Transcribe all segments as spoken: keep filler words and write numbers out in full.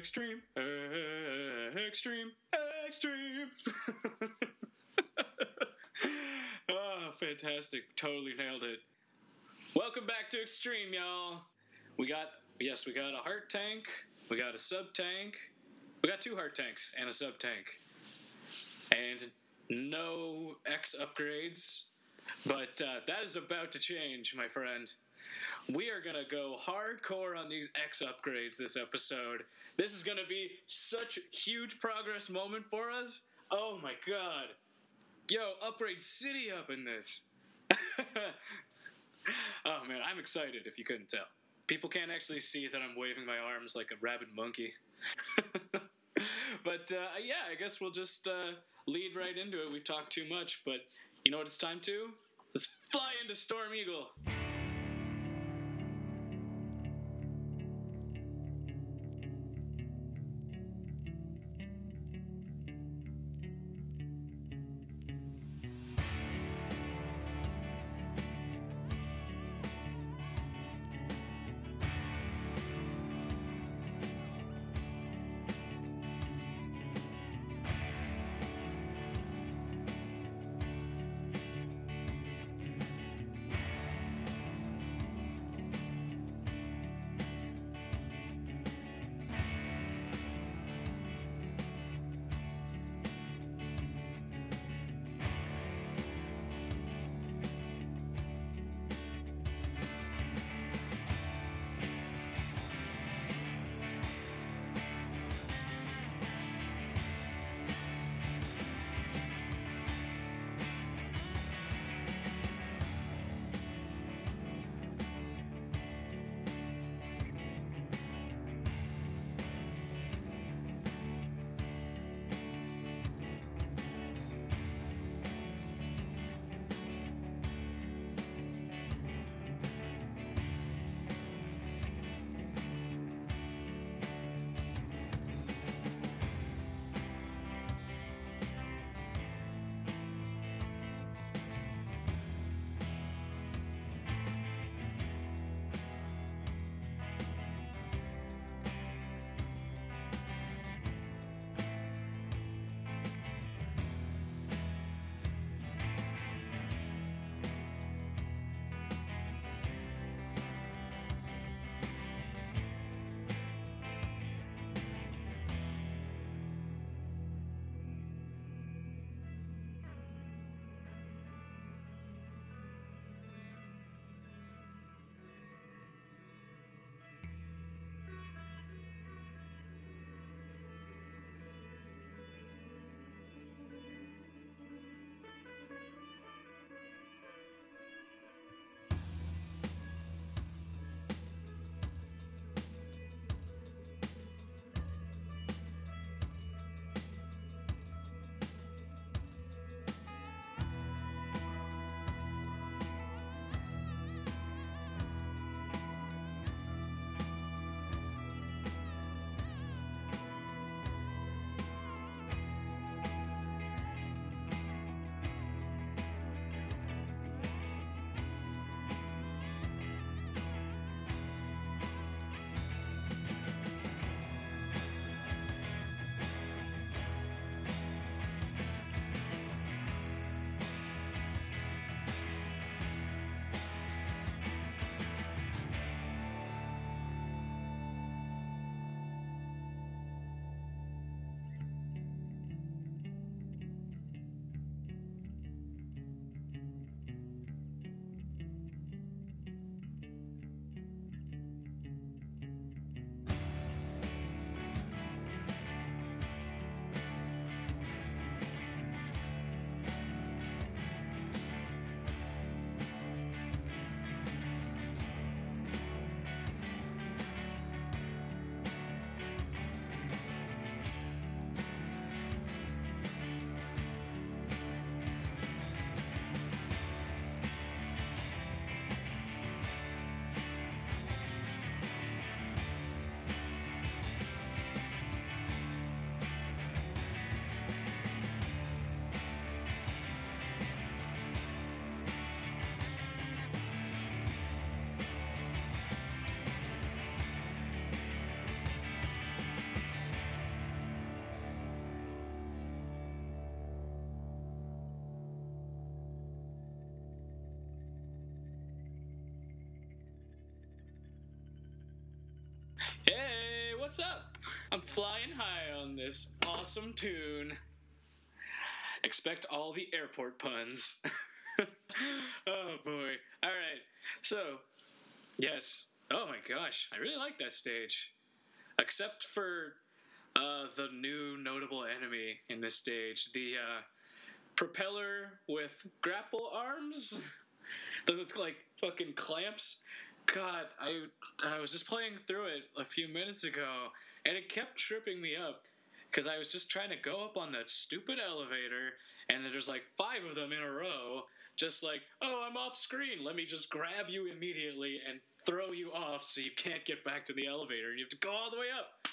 Extreme, extreme, extreme. Oh, fantastic. Totally nailed it. Welcome back to Extreme, y'all. We got, yes, we got a heart tank. We got a sub tank. We got two heart tanks and a sub tank. And no X upgrades. But uh, that is about to change, my friend. We are going to go hardcore on these X upgrades this episode. This is going to be such a huge progress moment for us. Oh my god. Yo, upgrade city up in this. Oh man, I'm excited if you couldn't tell. People can't actually see that I'm waving my arms like a rabid monkey. But uh, yeah, I guess we'll just uh, lead right into it. We've talked too much, but you know what it's time to? Let's fly into Storm Eagle. what's up? I'm flying high on this awesome tune. Expect all the airport puns. Oh, boy. All right. So, yes. Oh, my gosh. I really like that stage. Except for uh, the new notable enemy in this stage. The uh, propeller with grapple arms. The, like, fucking clamps. God, I I was just playing through it a few minutes ago, and it kept tripping me up, because I was just trying to go up on that stupid elevator, and then there's like five of them in a row, just like, oh, I'm off screen, let me just grab you immediately and throw you off so you can't get back to the elevator, and you have to go all the way up.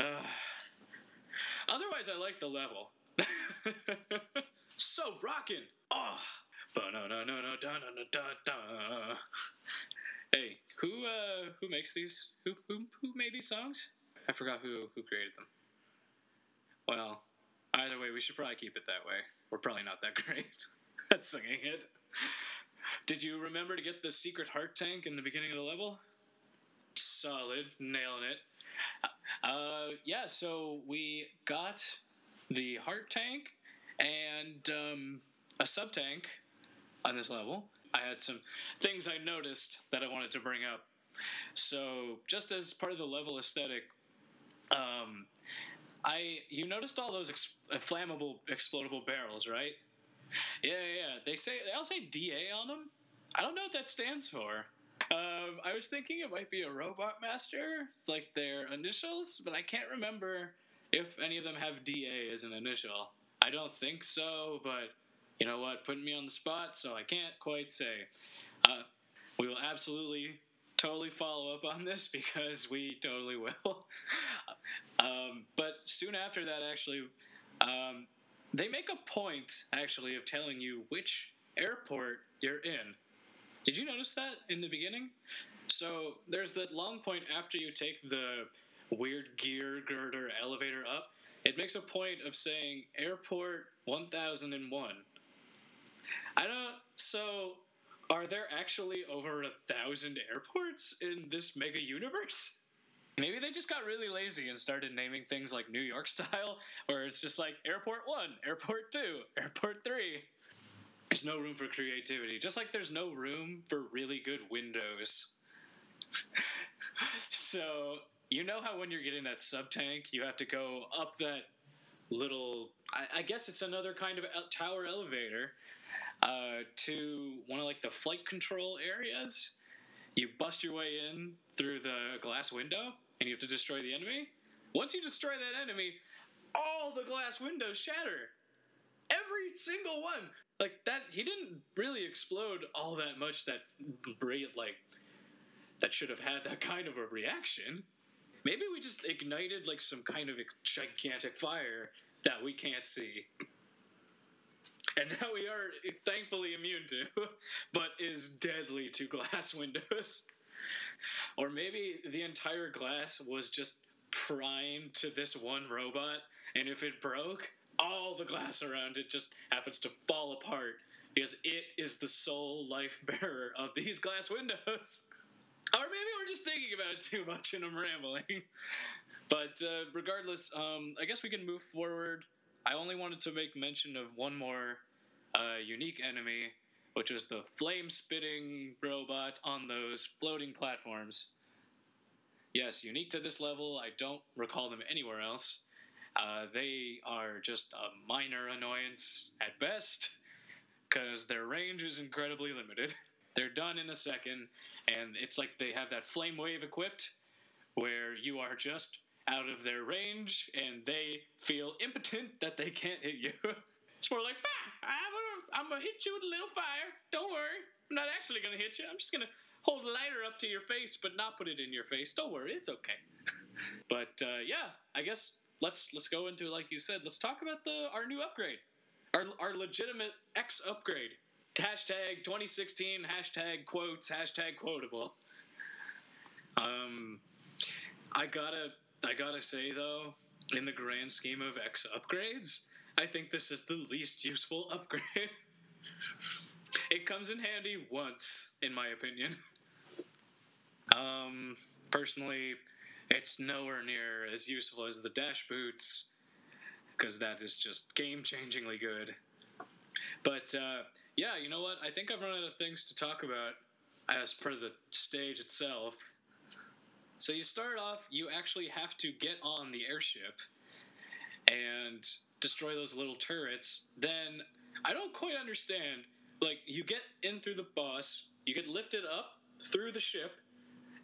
Uh, otherwise, I like the level. So rockin'! Oh! No, no, no, no, no, da, no, da, da. Hey, who uh, who makes these? Who who who made these songs? I forgot who who created them. Well, either way, we should probably keep it that way. We're probably not that great at singing it. Did you remember to get the secret heart tank in the beginning of the level? Solid, nailing it. Uh, yeah. So we got the heart tank and um, a sub tank. On this level, I had some things I noticed that I wanted to bring up. So, just as part of the level aesthetic, um, I you noticed all those ex- flammable, explodable barrels, right? Yeah, yeah. They say they all say D A on them. I don't know what that stands for. Um, I was thinking it might be a Robot Master, it's like their initials, but I can't remember if any of them have D A as an initial. I don't think so, but. You know what? Putting me on the spot, so I can't quite say. Uh, we will absolutely, totally follow up on this because we totally will. um, but soon after that, actually, um, they make a point, actually, of telling you which airport you're in. Did you notice that in the beginning? So there's that long point after you take the weird gear girder elevator up. It makes a point of saying airport one thousand one. I don't, so, are there actually over a thousand airports in this mega universe? Maybe they just got really lazy and started naming things like New York style, where it's just like, Airport one, Airport two, Airport three. There's no room for creativity, just like there's no room for really good windows. So, you know how when you're getting that sub-tank, you have to go up that little, I, I guess it's another kind of tower elevator, Uh, to one of like the flight control areas. You bust your way in through the glass window and you have to destroy the enemy. Once you destroy that enemy, all the glass windows shatter. Every single one. Like that, he didn't really explode all that much that like that should have had that kind of a reaction. Maybe we just ignited like some kind of gigantic fire that we can't see. And that we are thankfully immune to, but is deadly to glass windows. Or maybe the entire glass was just primed to this one robot, and if it broke, all the glass around it just happens to fall apart, because it is the sole life bearer of these glass windows. Or maybe we're just thinking about it too much and I'm rambling. But uh, regardless, um, I guess we can move forward. I only wanted to make mention of one more uh, unique enemy, which was the flame-spitting robot on those floating platforms. Yes, unique to this level. I don't recall them anywhere else. Uh, they are just a minor annoyance at best, because their range is incredibly limited. They're done in a second, and it's like they have that flame wave equipped, where you are just out of their range, and they feel impotent that they can't hit you. It's more like, bah, I'm gonna hit you with a little fire. Don't worry. I'm not actually gonna hit you. I'm just gonna hold a lighter up to your face, but not put it in your face. Don't worry. It's okay. But, uh, yeah, I guess let's let's go into, like you said, let's talk about the our new upgrade. Our, our legitimate X upgrade. Hashtag twenty sixteen, hashtag quotes, hashtag quotable. Um, I gotta... I gotta say, though, in the grand scheme of X upgrades, I think this is the least useful upgrade. It comes in handy once, in my opinion. Um, personally, It's nowhere near as useful as the dash boots, because that is just game-changingly good. But, uh, yeah, you know what? I think I've run out of things to talk about as per the stage itself. So you start off, you actually have to get on the airship and destroy those little turrets. Then, I don't quite understand, like, you get in through the boss, you get lifted up through the ship,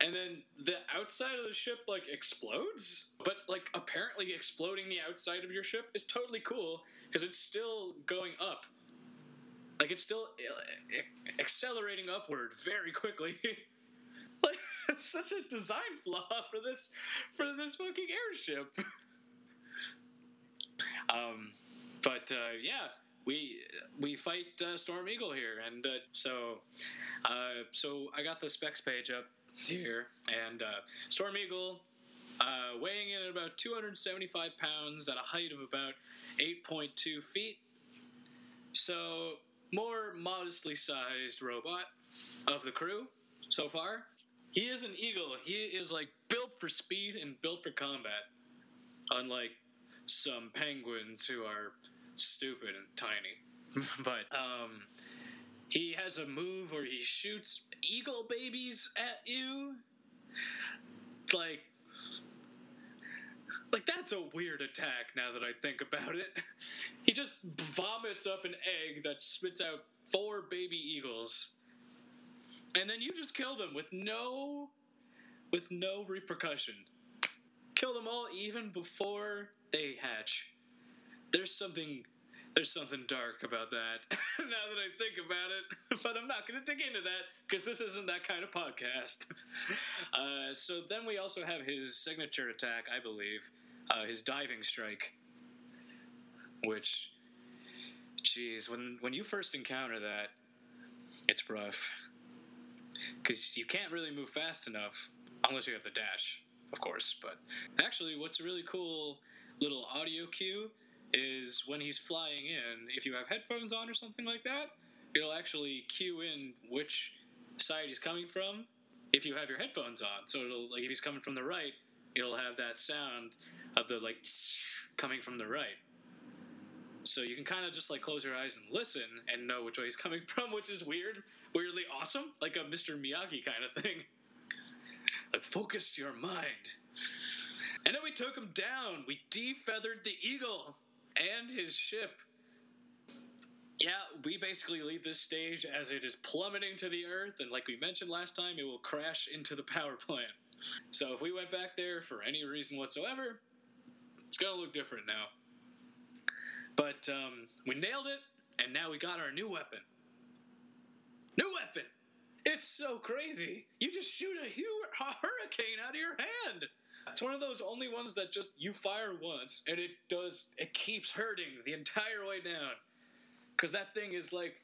and then the outside of the ship, like, explodes? But, like, apparently exploding the outside of your ship is totally cool, because it's still going up. Like, it's still accelerating upward very quickly. Like, it's such a design flaw for this, for this fucking airship. um, but, uh, yeah, we we fight uh, Storm Eagle here, and uh, so, uh, so I got the specs page up here, and uh, Storm Eagle, uh, weighing in at about two hundred seventy-five pounds at a height of about eight point two feet, so more modestly sized robot of the crew so far. He is an eagle. He is, like, built for speed and built for combat, unlike some penguins who are stupid and tiny. But um, he has a move where he shoots eagle babies at you. Like, like that's a weird attack now that I think about it. He just vomits up an egg that spits out four baby eagles. And then you just kill them with no, with no repercussion. Kill them all even before they hatch. There's something, there's something dark about that, now that I think about it. But I'm not going to dig into that, because this isn't that kind of podcast. uh, so then we also have his signature attack, I believe, uh, his diving strike. Which, geez, when, when you first encounter that, it's rough. Because you can't really move fast enough, unless you have the dash, of course. But actually, what's a really cool little audio cue is when he's flying in, if you have headphones on or something like that, it'll actually cue in which side he's coming from if you have your headphones on. So it'll, like, if he's coming from the right, it'll have that sound of the, like, coming from the right. So you can kind of just, like, close your eyes and listen and know which way he's coming from, which is weird, weirdly awesome, like a Mister Miyagi kind of thing. Like, focus your mind. And then we took him down. We de-feathered the eagle and his ship. Yeah, we basically leave this stage as it is plummeting to the earth, and like we mentioned last time, it will crash into the power plant. So if we went back there for any reason whatsoever, it's going to look different now. But um, we nailed it, and now we got our new weapon. New weapon! It's so crazy. You just shoot a, hu- a hurricane out of your hand. It's one of those only ones that just you fire once, and it does it keeps hurting the entire way down. Because that thing is like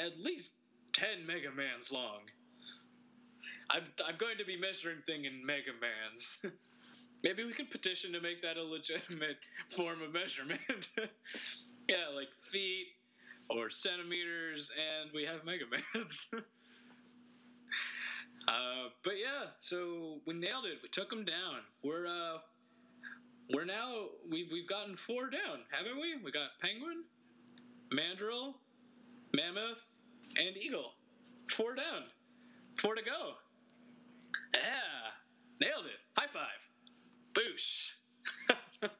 at least ten Mega Mans long. I'm I'm going to be measuring thing in Mega Mans. Maybe we could petition to make that a legitimate form of measurement. Yeah, like feet or centimeters, and we have megamans. uh, but yeah, so we nailed it. We took them down. We're uh, we're now we we've gotten four down, haven't we? We got Penguin, Mandrill, Mammoth, and Eagle. Four down. Four to go. Yeah, nailed it. High five. Boosh. All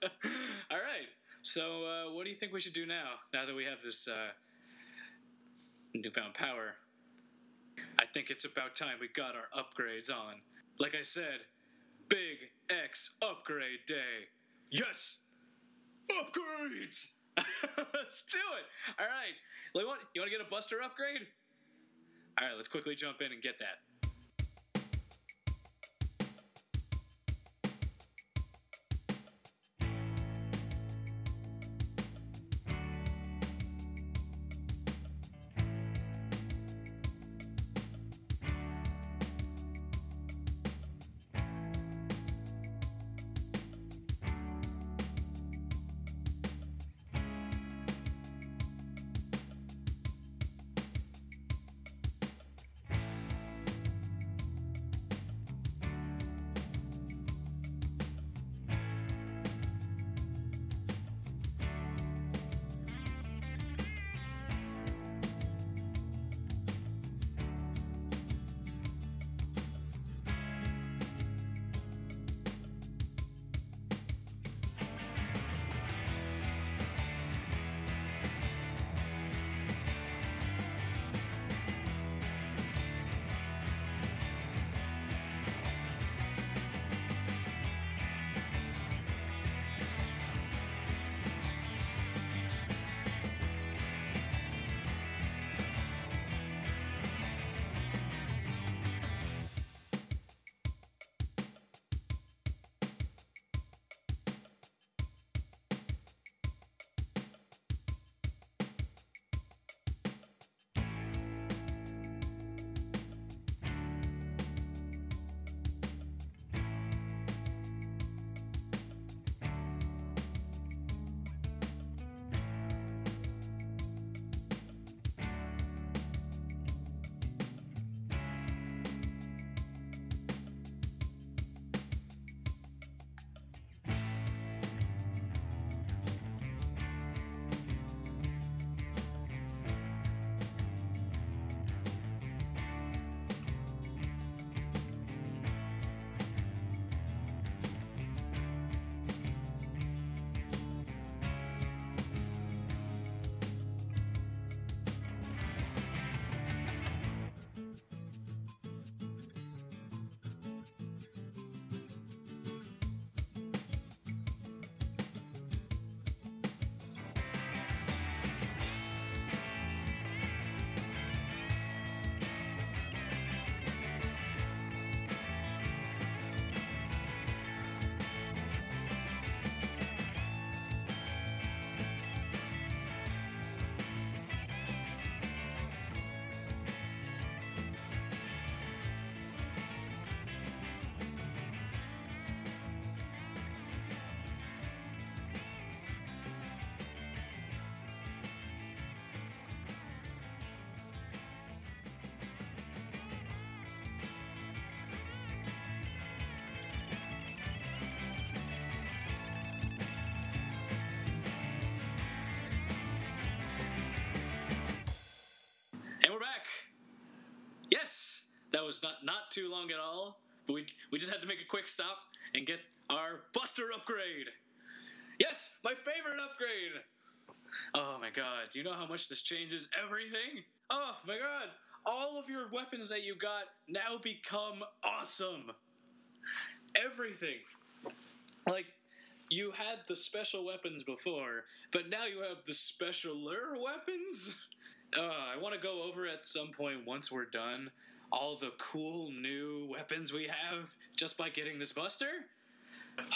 right. So uh, what do you think we should do now, now that we have this uh, newfound power? I think it's about time we got our upgrades on. Like I said, Big X Upgrade Day. Yes! Upgrades! Let's do it! All right. You want to get a Buster upgrade? All right, let's quickly jump in and get that. was not, not too long at all. But we we just had to make a quick stop and get our Buster upgrade. Yes, my favorite upgrade. Oh my god, do you know how much this changes everything? Oh my god, all of your weapons that you got now become awesome. Everything. Like, you had the special weapons before, but now you have the specialer weapons? Uh, I want to go over at some point once we're done all the cool new weapons we have just by getting this Buster.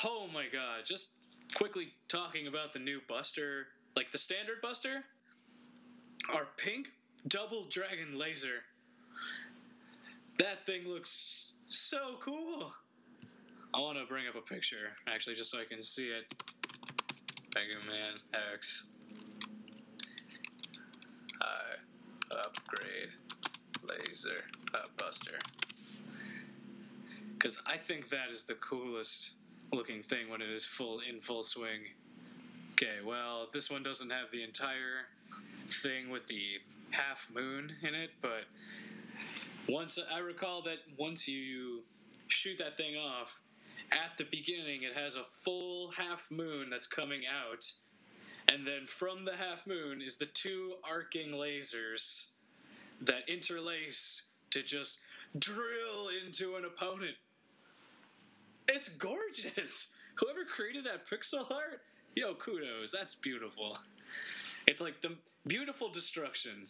Oh my god, just quickly talking about the new Buster, like the standard Buster, our pink double dragon laser. That thing looks so cool. I want to bring up a picture, actually, just so I can see it. Mega Man X. I upgrade laser uh, Buster. Because I think that is the coolest looking thing when it is full in full swing. Okay, well, this one doesn't have the entire thing with the half moon in it, but once I recall that once you shoot that thing off, at the beginning, it has a full half moon that's coming out, and then from the half moon is the two arcing lasers that interlace to just drill into an opponent. It's gorgeous! Whoever created that pixel art, yo, kudos, that's beautiful. It's like the beautiful destruction.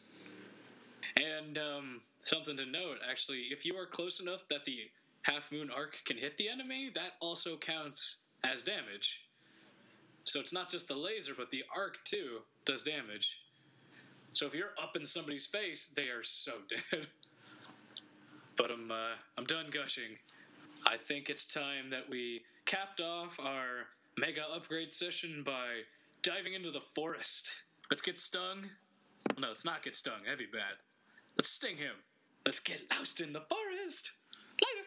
And um, something to note, actually, if you are close enough that the half moon arc can hit the enemy, that also counts as damage. So it's not just the laser, but the arc too does damage. So if you're up in somebody's face, they are so dead. But I'm uh, I'm done gushing. I think it's time that we capped off our mega upgrade session by diving into the forest. Let's get stung. Well, no, let's not get stung. That'd be bad. Let's sting him. Let's get ousted in the forest. Later.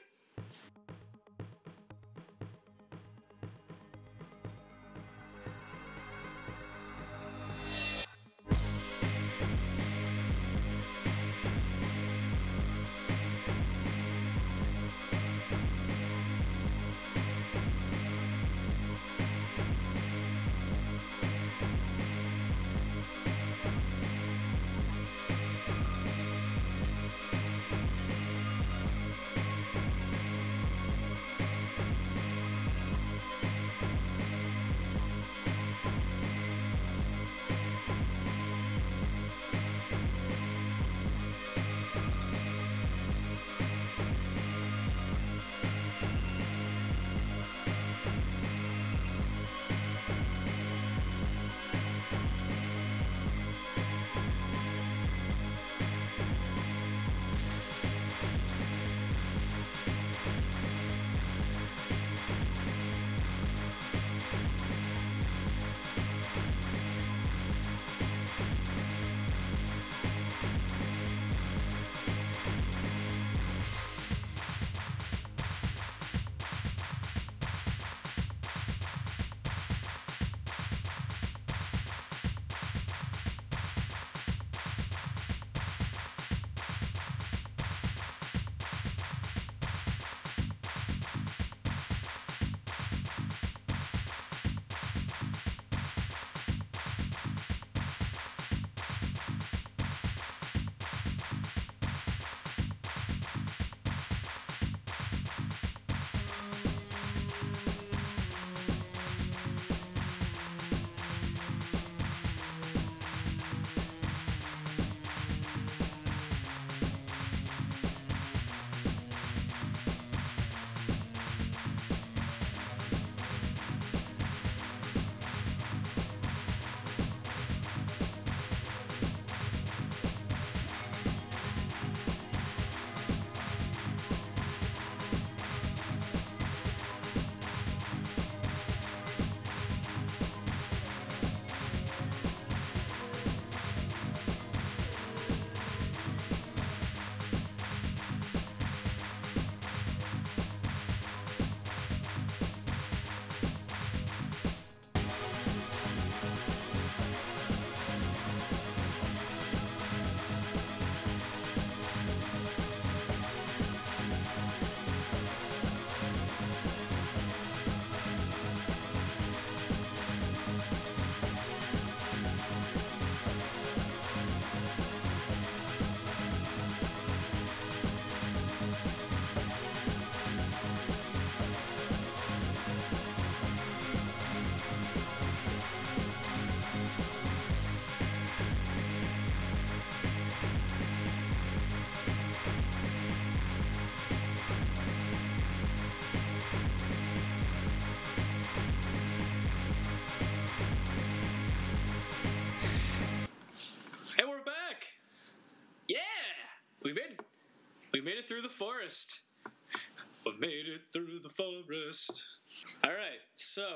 forest. I made it through the forest. All right, so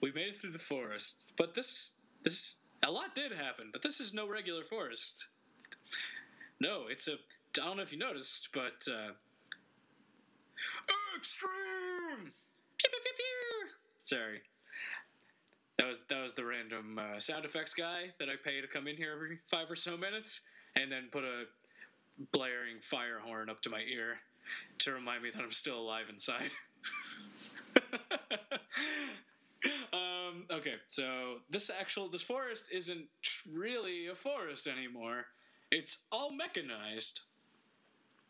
we made it through the forest, but this this a lot did happen. But this is no regular forest. No, it's a. I don't know if you noticed, but uh, extreme. Pew, pew, pew, pew. Sorry, that was that was the random uh, sound effects guy that I pay to come in here every five or so minutes, and then put a blaring fire horn up to my ear to remind me that I'm still alive inside. um, okay, so this actual, this forest isn't really a forest anymore. It's all mechanized.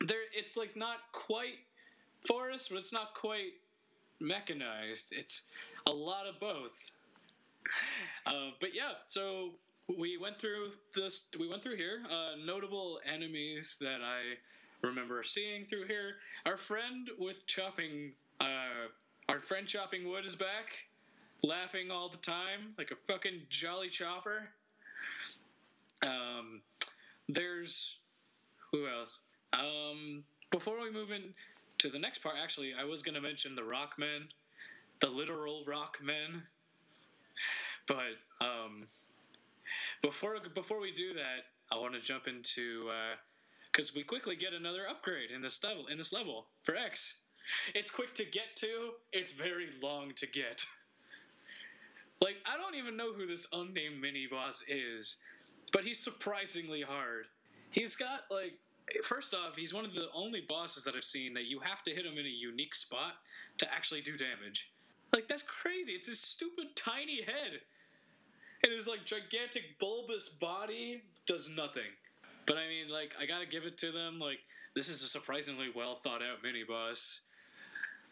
There, it's like not quite forest, but it's not quite mechanized. It's a lot of both. Uh, but yeah, so we went through this, we went through here. Uh, notable enemies that I remember seeing through here. Our friend with chopping, uh, our friend chopping wood is back, laughing all the time like a fucking jolly chopper. Um, there's who else? Um, before we move in to the next part, actually, I was gonna mention the rock men, the literal rock men, but um, before before we do that, I want to jump into. Uh, Because we quickly get another upgrade in this level. In this level for X, it's quick to get to. It's very long to get. Like I don't even know who this unnamed mini boss is, but he's surprisingly hard. He's got like first off, he's one of the only bosses that I've seen that you have to hit him in a unique spot to actually do damage. Like that's crazy. It's his stupid tiny head, and his like gigantic bulbous body does nothing. But I mean, like, I gotta give it to them. Like, this is a surprisingly well thought out mini boss.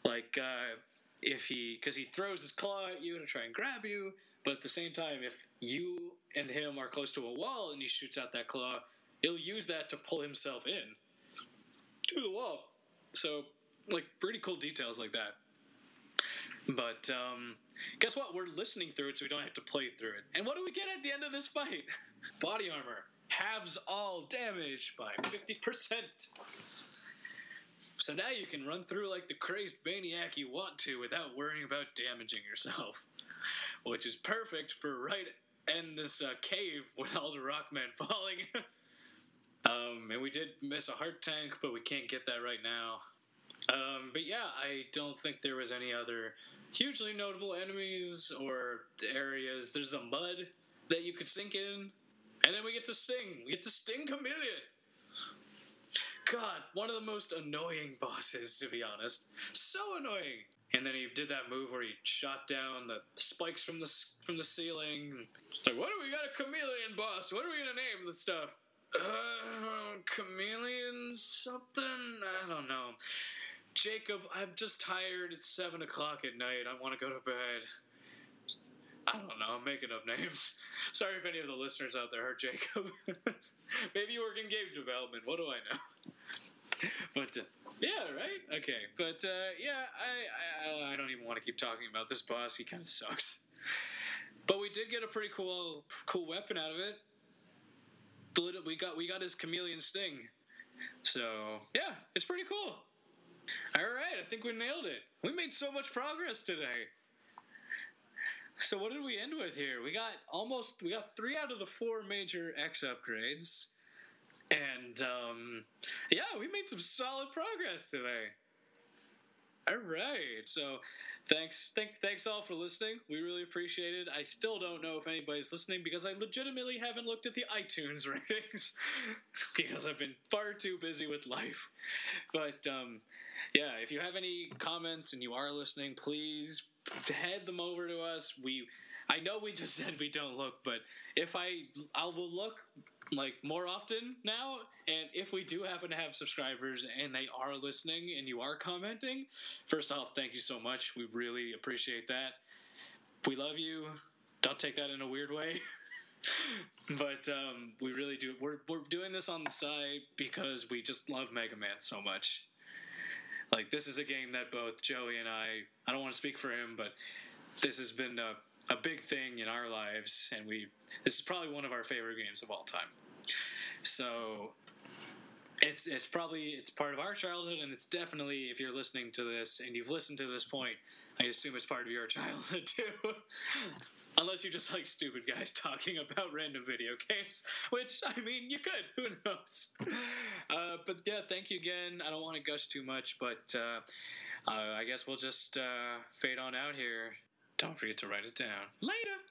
Like, uh, if he, because he throws his claw at you to try and grab you, but at the same time, if you and him are close to a wall and he shoots out that claw, he'll use that to pull himself in to the wall. So, like, pretty cool details like that. But um, guess what? We're listening through it, so we don't have to play through it. And what do we get at the end of this fight? Body armor. Halves all damage by fifty percent. So now you can run through like the crazed maniac you want to without worrying about damaging yourself. Which is perfect for right in this uh, cave with all the rock men falling. um, and we did miss a heart tank, but we can't get that right now. Um, but yeah, I don't think there was any other hugely notable enemies or areas. There's the mud that you could sink in. And then we get to Sting. We get to Sting Chameleon. God, one of the most annoying bosses, to be honest. So annoying. And then he did that move where he shot down the spikes from the from the ceiling. It's like, what do we got a chameleon boss? What are we gonna name this stuff? Uh, chameleon something? I don't know. Jacob, I'm just tired. It's seven o'clock at night. I want to go to bed. I don't know. I'm making up names. Sorry if any of the listeners out there are Jacob. Maybe you work in game development. What do I know? But, uh, yeah, right? Okay. But, uh, yeah, I, I I don't even want to keep talking about this boss. He kind of sucks. But we did get a pretty cool cool weapon out of it. We got, we got his chameleon sting. So, yeah, it's pretty cool. All right. I think we nailed it. We made so much progress today. So what did we end with here? We got almost, we got three out of the four major X upgrades. And, um, yeah, we made some solid progress today. All right. So thanks, thank, thanks all for listening. We really appreciate it. I still don't know if anybody's listening because I legitimately haven't looked at the iTunes ratings because I've been far too busy with life. But, um, yeah, if you have any comments and you are listening, please head them over to us. We, I know we just said we don't look, but if I, I will look like more often now. And if we do happen to have subscribers and they are listening and you are commenting, first off, thank you so much. We really appreciate that. We love you. Don't take that in a weird way. But um, we really do. We're we're doing this on the side because we just love Mega Man so much. Like, this is a game that both Joey and I, I don't want to speak for him, but this has been a, a big thing in our lives, and we, this is probably one of our favorite games of all time. So, It's it's probably it's part of our childhood, and it's definitely, if you're listening to this and you've listened to this point, I assume it's part of your childhood too. Unless you just like stupid guys talking about random video games, which, I mean, you could. Who knows? Uh, but yeah, thank you again. I don't want to gush too much, but uh, uh, I guess we'll just uh, fade on out here. Don't forget to write it down. Later!